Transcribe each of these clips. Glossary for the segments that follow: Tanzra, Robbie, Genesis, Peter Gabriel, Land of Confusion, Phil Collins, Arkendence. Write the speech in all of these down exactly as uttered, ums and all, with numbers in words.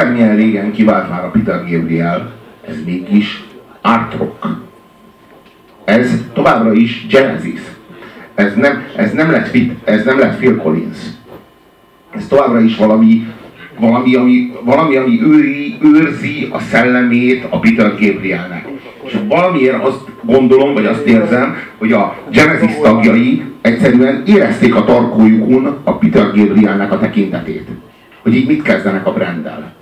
akármilyen régen kivált már a Peter Gabriel, ez mégis art rock. Ez továbbra is Genesis. Ez nem, ez nem, lett, ez nem lett Phil Collins. Ez továbbra is valami, valami, ami, valami, ami őri, őrzi a szellemét a Peter Gabrielnek. És valamiért azt gondolom, vagy azt érzem, hogy a Genesis tagjai egyszerűen érezték a tarkójukon a Peter Gabrielnek a tekintetét. Hogy így mit kezdenek a branddel.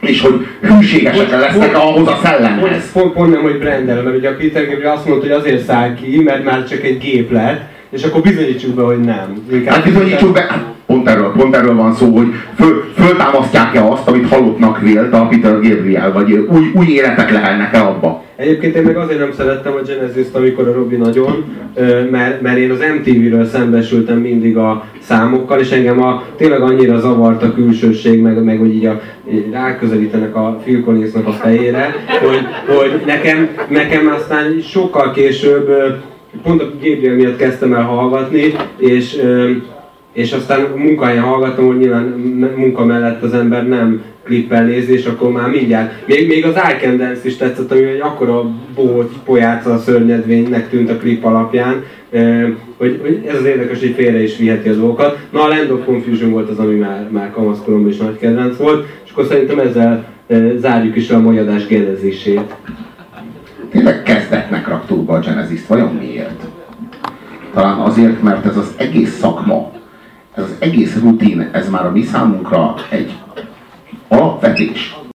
És hogy hűségesek lesznek ahhoz a szellemhez. Pont, pont nem, hogy branddel, mert ugye a Peter Gabriel azt mondta, hogy azért száll ki, mert már csak egy gép lett, és akkor bizonyítsuk be, hogy nem. Inkább hát bizonyítsuk be, pont erről, pont erről van szó, hogy föl, föltámasztják-e azt, amit halottnak vélt a Peter Gabriel, vagy új, új életek lehelnek-e abba. Egyébként én meg azért nem szerettem a Genesis-t, amikor a Robbie nagyon, mert, mert én az em té vé-ről szembesültem mindig a számokkal, és engem a, tényleg annyira zavart a külsőség, meg, meg hogy így, a, így ráközelítenek a Phil Collinsnak a fejére, hogy, hogy nekem, nekem aztán sokkal később, pont a Gabriel miatt kezdtem el hallgatni, és, és aztán munkahelyen hallgattam, hogy nyilván munka mellett az ember nem klippel nézi, és akkor már mindjárt. Még, még az Arkendence is tetszett, ami egy akkora bohóc, pojáca, a szörnyedvénynek tűnt a klip alapján, hogy, hogy ez az érdekes, hogy félre is viheti a dolgokat. Na, a Land of Confusion volt az, ami már, már kamaszkoromban is nagy kedvenc volt, és akkor szerintem ezzel zárjuk is a mai adás genezisét. Tényleg kezdetnek raktuk be a Genesis-t, vajon miért? Talán azért, mert ez az egész szakma, ez az egész rutin, ez már a mi számunkra egy alapvetés.